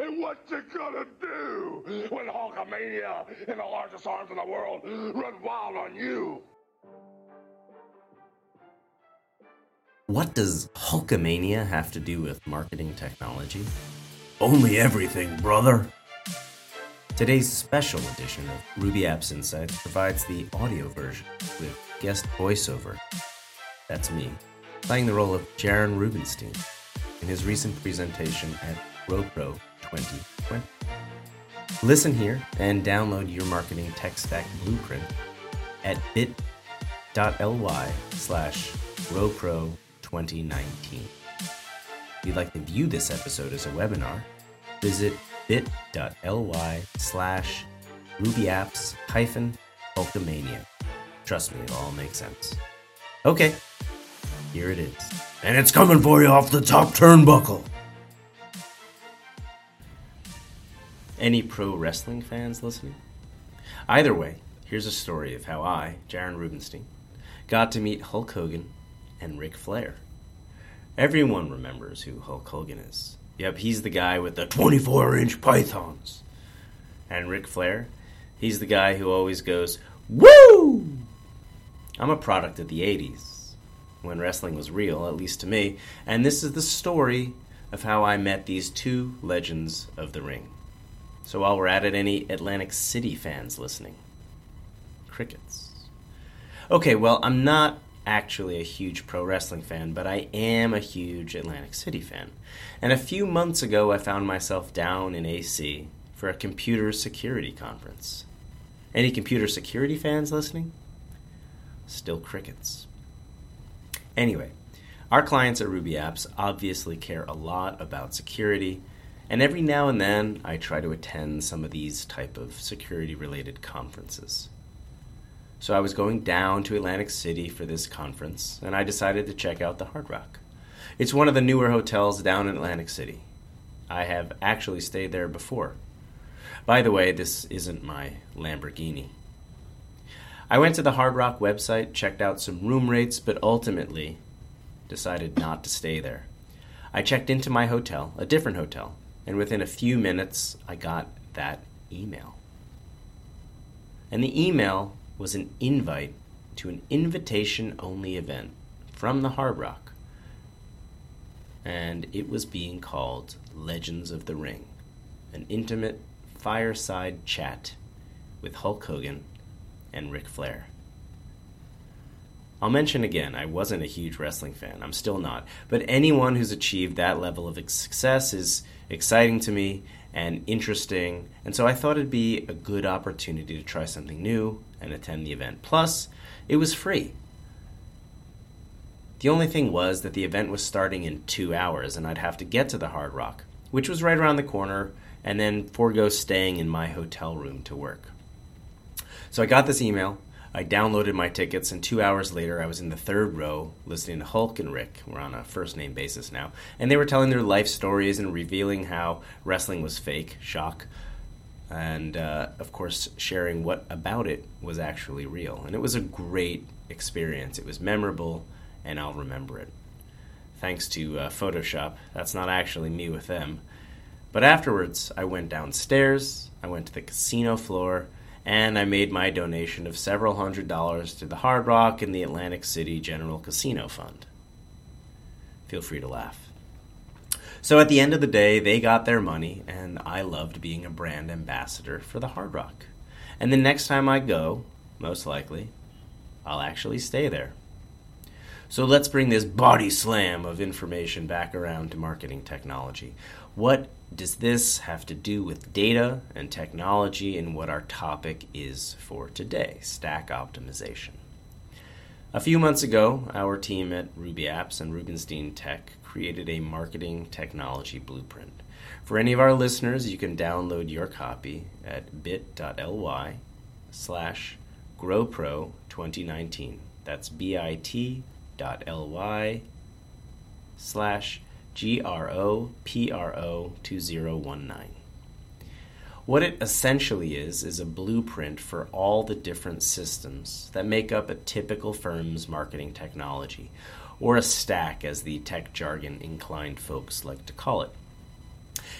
And what you gonna do when Hulkamania and the largest arms in the world run wild on you? What does Hulkamania have to do with marketing technology? Only everything, brother! Today's special edition of Ruby Apps Insights provides the audio version with guest voiceover. That's me, playing the role of Jaron Rubenstein in his recent presentation at RoadPro 2020. Listen here and download your marketing tech stack blueprint at bit.ly/RoadPro 2019. If you'd like to view this episode as a webinar, visit bit.ly/rubyapps-hulkamania. Trust me, it'll all make sense. Okay, here it is. And it's coming for you off the top turnbuckle. Any pro wrestling fans listening? Either way, here's a story of how I, Jaron Rubenstein, got to meet Hulk Hogan and Ric Flair. Everyone remembers who Hulk Hogan is. Yep, he's the guy with the 24-inch pythons. And Ric Flair, he's the guy who always goes, "Woo!" I'm a product of the 80s, when wrestling was real, at least to me, and this is the story of how I met these two legends of the ring. So while we're at it, any Atlantic City fans listening? Crickets. Okay, well, I'm not actually a huge pro wrestling fan, but I am a huge Atlantic City fan. And a few months ago, I found myself down in AC for a computer security conference. Any computer security fans listening? Still crickets. Anyway, our clients at Ruby Apps obviously care a lot about security, and every now and then I try to attend some of these type of security-related conferences. So I was going down to Atlantic City for this conference, and I decided to check out the Hard Rock. It's one of the newer hotels down in Atlantic City. I have actually stayed there before. By the way, this isn't my Lamborghini. I went to the Hard Rock website, checked out some room rates, but ultimately decided not to stay there. I checked into my hotel, a different hotel, and within a few minutes, I got that email. And the email was an invite to an invitation-only event from the Hard Rock, and it was being called Legends of the Ring, an intimate fireside chat with Hulk Hogan and Ric Flair. I'll mention again, I wasn't a huge wrestling fan, I'm still not, but anyone who's achieved that level of success is exciting to me and interesting, and so I thought it'd be a good opportunity to try something new and attend the event. Plus, it was free. The only thing was that the event was starting in 2 hours, and I'd have to get to the Hard Rock, which was right around the corner, and then forego staying in my hotel room to work. So I got this email, I downloaded my tickets, and 2 hours later I was in the third row listening to Hulk and Rick. We're on a first-name basis now. And they were telling their life stories and revealing how wrestling was fake, shock, and of course sharing what about it was actually real. And it was a great experience. It was memorable, and I'll remember it. Thanks to Photoshop. That's not actually me with them. But afterwards, I went downstairs, I went to the casino floor, and I made my donation of several $100s to the Hard Rock and the Atlantic City General Casino Fund. Feel free to laugh. So at the end of the day, they got their money, and I loved being a brand ambassador for the Hard Rock. And the next time I go, most likely, I'll actually stay there. So let's bring this body slam of information back around to marketing technology. What does this have to do with data and technology and what our topic is for today, stack optimization? A few months ago, our team at Ruby Apps and Rubenstein Tech created a marketing technology blueprint. For any of our listeners, you can download your copy at bit.ly/growpro2019. That's bit.ly/GROPRO2019. What it essentially is a blueprint for all the different systems that make up a typical firm's marketing technology, or a stack as the tech jargon inclined folks like to call it.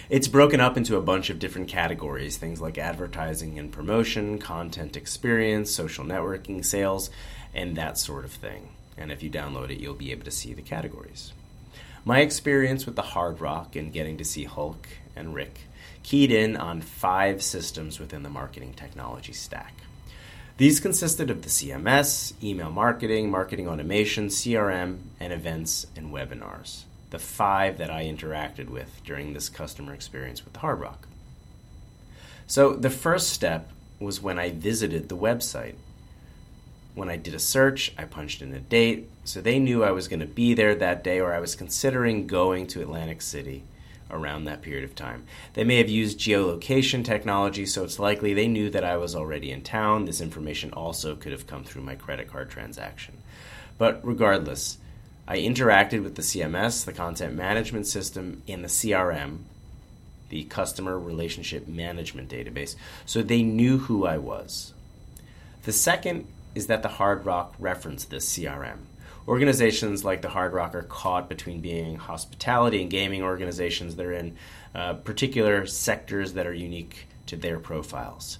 It's broken up into a bunch of different categories, things like advertising and promotion, content experience, social networking, sales, and that sort of thing. And if you download it, you'll be able to see the categories. My experience with the Hard Rock and getting to see Hulk and Rick keyed in on 5 systems within the marketing technology stack. These consisted of the CMS, email marketing, marketing automation, CRM, and events and webinars. The 5 that I interacted with during this customer experience with Hard Rock. So the first step was when I visited the website. When I did a search, I punched in a date, so they knew I was going to be there that day, or I was considering going to Atlantic City around that period of time. They may have used geolocation technology, so it's likely they knew that I was already in town. This information also could have come through my credit card transaction. But regardless, I interacted with the CMS, the content management system, and the CRM, the customer relationship management database, so they knew who I was. The second is that the Hard Rock referenced this CRM. Organizations like the Hard Rock are caught between being hospitality and gaming organizations. They're in particular sectors that are unique to their profiles.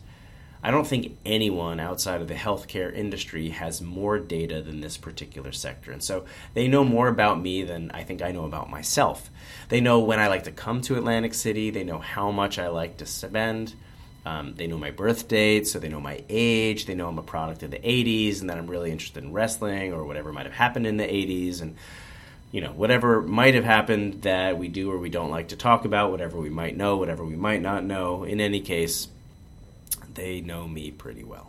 I don't think anyone outside of the healthcare industry has more data than this particular sector. And so they know more about me than I think I know about myself. They know when I like to come to Atlantic City. They know how much I like to spend. They know my birth date, so they know my age. They know I'm a product of the 80s and that I'm really interested in wrestling or whatever might have happened in the 80s. And, you know, whatever might have happened that we do or we don't like to talk about, whatever we might know, whatever we might not know. In any case, they know me pretty well.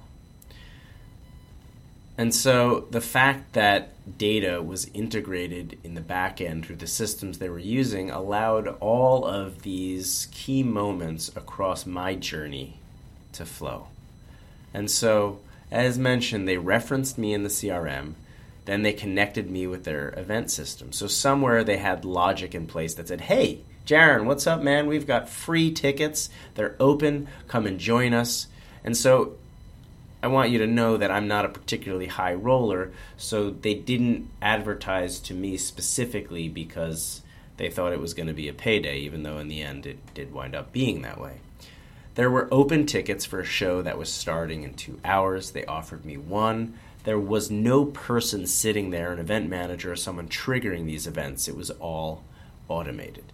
And so the fact that data was integrated in the back end through the systems they were using allowed all of these key moments across my journey to flow. And so, as mentioned, they referenced me in the CRM, then they connected me with their event system. So somewhere they had logic in place that said, hey, Jaron, what's up, man? We've got free tickets. They're open. Come and join us. And so I want you to know that I'm not a particularly high roller, so they didn't advertise to me specifically because they thought it was going to be a payday, even though in the end it did wind up being that way. There were open tickets for a show that was starting in 2 hours. They offered me one. There was no person sitting there, an event manager or someone triggering these events. It was all automated.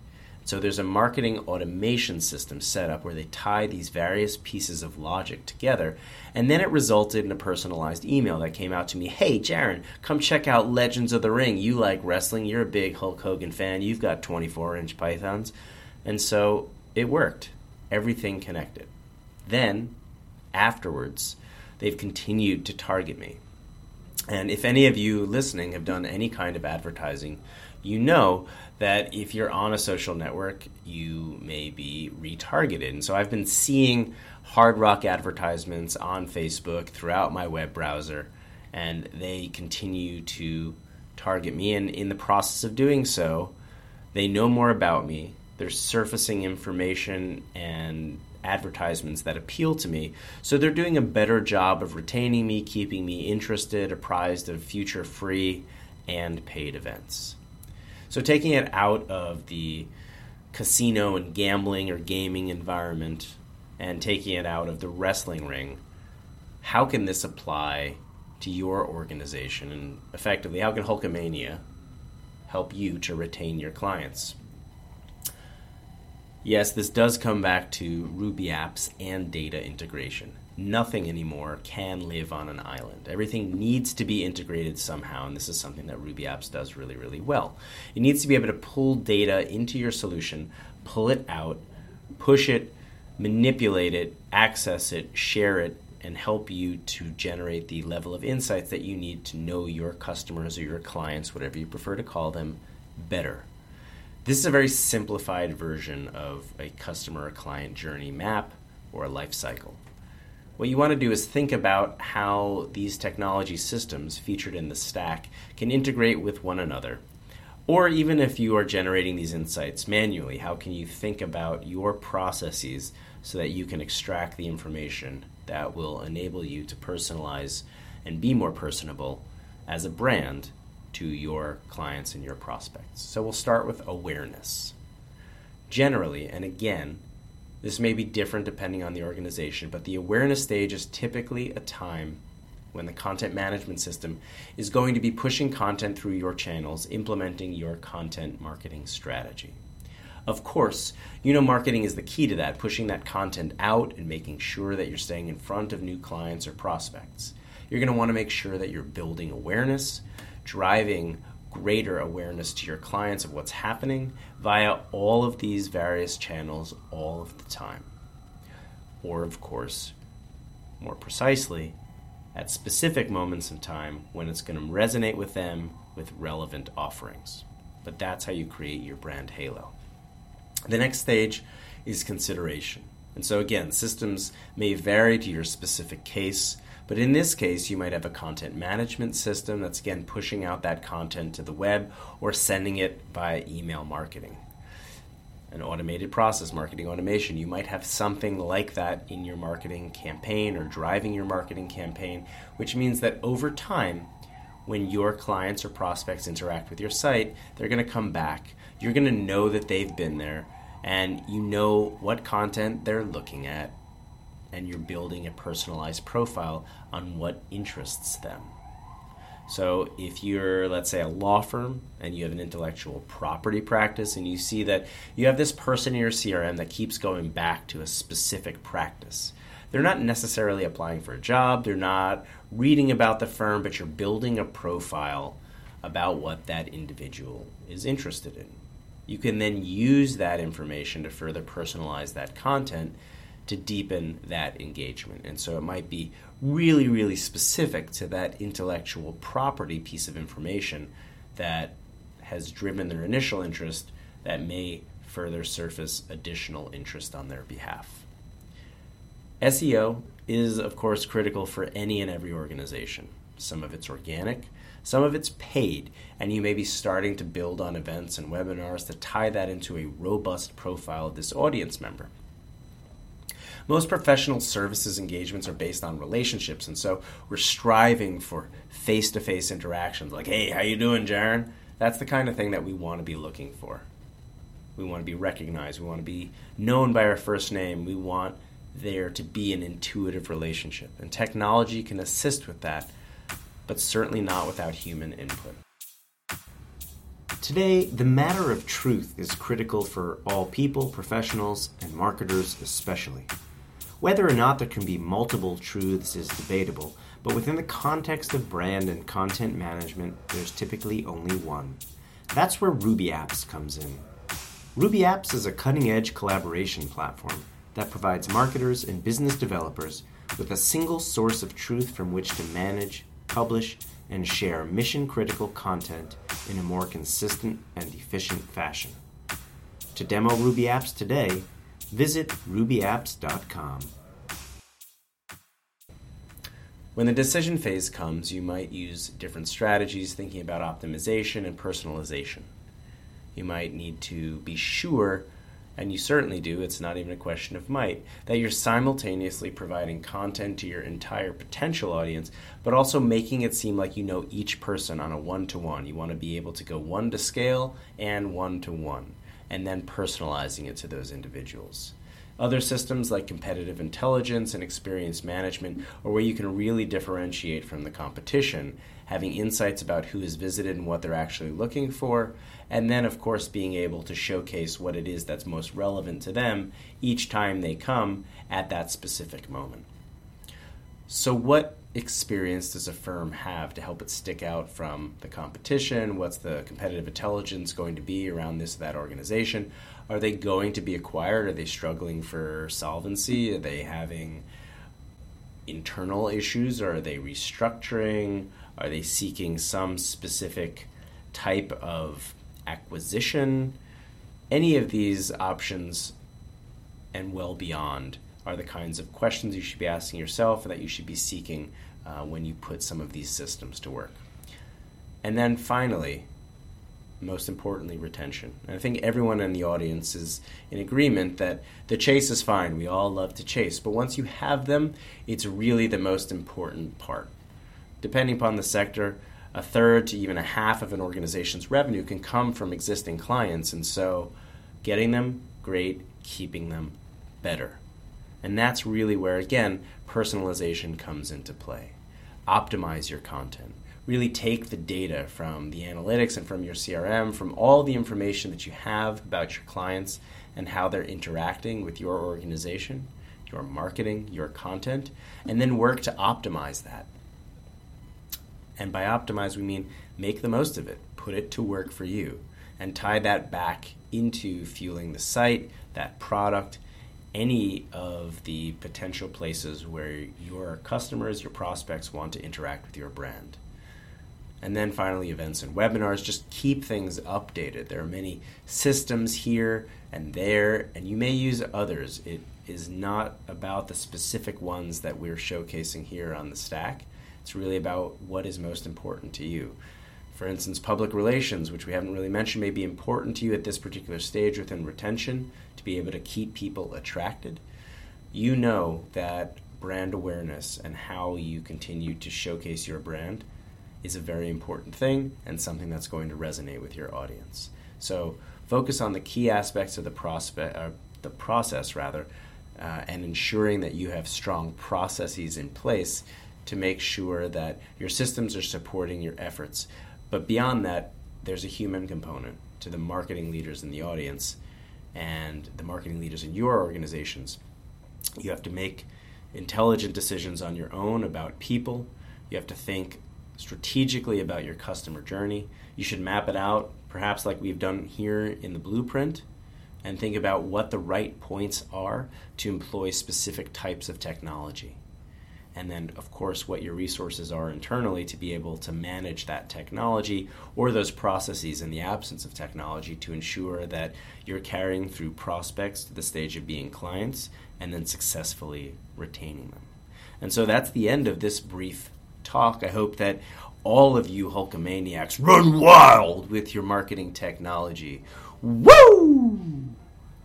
So there's a marketing automation system set up where they tie these various pieces of logic together, and then it resulted in a personalized email that came out to me. Hey, Jaron, come check out Legends of the Ring. You like wrestling. You're a big Hulk Hogan fan. You've got 24-inch pythons. And so it worked. Everything connected. Then, afterwards, they've continued to target me. And if any of you listening have done any kind of advertising, you know that if you're on a social network, you may be retargeted. And so I've been seeing Hard Rock advertisements on Facebook throughout my web browser, and they continue to target me. And in the process of doing so, they know more about me. They're surfacing information and advertisements that appeal to me. So they're doing a better job of retaining me, keeping me interested, apprised of future free and paid events. So taking it out of the casino and gambling or gaming environment and taking it out of the wrestling ring, how can this apply to your organization? And effectively, how can Hulkamania help you to retain your clients? Yes, this does come back to Ruby apps and data integration. Nothing anymore can live on an island. Everything needs to be integrated somehow, and this is something that Ruby Apps does really, really well. It needs to be able to pull data into your solution, pull it out, push it, manipulate it, access it, share it, and help you to generate the level of insights that you need to know your customers or your clients, whatever you prefer to call them, better. This is a very simplified version of a customer or client journey map or a life cycle. What you want to do is think about how these technology systems featured in the stack can integrate with one another. Or even if you are generating these insights manually, how can you think about your processes so that you can extract the information that will enable you to personalize and be more personable as a brand to your clients and your prospects? So we'll start with awareness. Generally, and again, this may be different depending on the organization, but the awareness stage is typically a time when the content management system is going to be pushing content through your channels, implementing your content marketing strategy. Of course, you know marketing is the key to that, pushing that content out and making sure that you're staying in front of new clients or prospects. You're going to want to make sure that you're building awareness, driving greater awareness to your clients of what's happening via all of these various channels all of the time. Or, of course, more precisely, at specific moments in time when it's going to resonate with them with relevant offerings. But that's how you create your brand halo. The next stage is consideration. And so again, systems may vary to your specific case, but in this case, you might have a content management system that's again pushing out that content to the web or sending it via email marketing. An automated process, marketing automation, you might have something like that in your marketing campaign or driving your marketing campaign, which means that over time, when your clients or prospects interact with your site, they're going to come back. You're going to know that they've been there, and you know what content they're looking at, and you're building a personalized profile on what interests them. So if you're, let's say, a law firm and you have an intellectual property practice and you see that you have this person in your CRM that keeps going back to a specific practice. They're not necessarily applying for a job, they're not reading about the firm, but you're building a profile about what that individual is interested in. You can then use that information to further personalize that content to deepen that engagement. And so it might be really, really specific to that intellectual property piece of information that has driven their initial interest that may further surface additional interest on their behalf. SEO is, of course, critical for any and every organization. Some of it's organic, some of it's paid, and you may be starting to build on events and webinars to tie that into a robust profile of this audience member. Most professional services engagements are based on relationships, and so we're striving for face-to-face interactions like, hey, how you doing, Jaron? That's the kind of thing that we want to be looking for. We want to be recognized. We want to be known by our first name. We want there to be an intuitive relationship, and technology can assist with that, but certainly not without human input. Today, the matter of truth is critical for all people, professionals, and marketers especially. Whether or not there can be multiple truths is debatable, but within the context of brand and content management, there's typically only one. That's where Ruby Apps comes in. Ruby Apps is a cutting-edge collaboration platform that provides marketers and business developers with a single source of truth from which to manage, publish, and share mission-critical content in a more consistent and efficient fashion. To demo Ruby Apps today, visit rubyapps.com. When the decision phase comes, you might use different strategies, thinking about optimization and personalization. You might need to be sure, and you certainly do, it's not even a question of might, that you're simultaneously providing content to your entire potential audience, but also making it seem like you know each person on a one-to-one. You want to be able to go one to scale and one-to-one, and then personalizing it to those individuals. Other systems like competitive intelligence and experience management are where you can really differentiate from the competition, having insights about who is visited and what they're actually looking for, and then, of course, being able to showcase what it is that's most relevant to them each time they come at that specific moment. So what experience does a firm have to help it stick out from the competition? What's the competitive intelligence going to be around this or that organization? Are they going to be acquired? Are they struggling for solvency? Are they having internal issues? Or are they restructuring? Are they seeking some specific type of acquisition? Any of these options and well beyond are the kinds of questions you should be asking yourself and that you should be seeking when you put some of these systems to work. And then finally, most importantly, retention. And I think everyone in the audience is in agreement that the chase is fine. We all love to chase. But once you have them, it's really the most important part. Depending upon the sector, a third to even a half of an organization's revenue can come from existing clients. And so getting them, great, keeping them better. And that's really where, again, personalization comes into play. Optimize your content. Really take the data from the analytics and from your CRM, from all the information that you have about your clients and how they're interacting with your organization, your marketing, your content, and then work to optimize that. And by optimize, we mean make the most of it, put it to work for you, and tie that back into fueling the site, that product, any of the potential places where your customers, your prospects want to interact with your brand. And then finally, events and webinars. Just keep things updated. There are many systems here and there, and you may use others. It is not about the specific ones that we're showcasing here on the stack. It's really about what is most important to you. For instance, public relations, which we haven't really mentioned, may be important to you at this particular stage within retention to be able to keep people attracted. You know that brand awareness and how you continue to showcase your brand is a very important thing and something that's going to resonate with your audience. So focus on the key aspects of the process, and ensuring that you have strong processes in place to make sure that your systems are supporting your efforts. But beyond that, there's a human component to the marketing leaders in the audience and the marketing leaders in your organizations. You have to make intelligent decisions on your own about people. You have to think strategically about your customer journey. You should map it out, perhaps like we've done here in the blueprint, and think about what the right points are to employ specific types of technology. And then, of course, what your resources are internally to be able to manage that technology or those processes in the absence of technology to ensure that you're carrying through prospects to the stage of being clients and then successfully retaining them. And so that's the end of this brief talk. I hope that all of you Hulkamaniacs run wild with your marketing technology. Woo!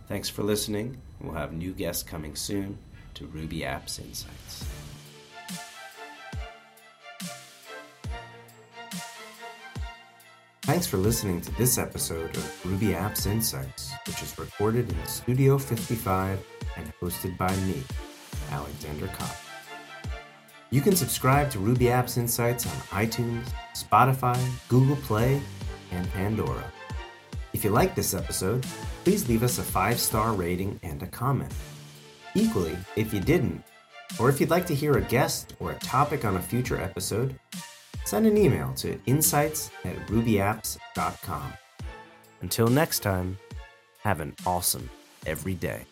Thanks for listening. We'll have new guests coming soon to Ruby Apps Insights. Thanks for listening to this episode of Ruby Apps Insights, which is recorded in Studio 55 and hosted by me, Alexander Kopp. You can subscribe to Ruby Apps Insights on iTunes, Spotify, Google Play, and Pandora. If you like this episode, please leave us a 5-star rating and a comment. Equally, if you didn't, or if you'd like to hear a guest or a topic on a future episode, send an email to insights@rubyapps.com. Until next time, have an awesome every day.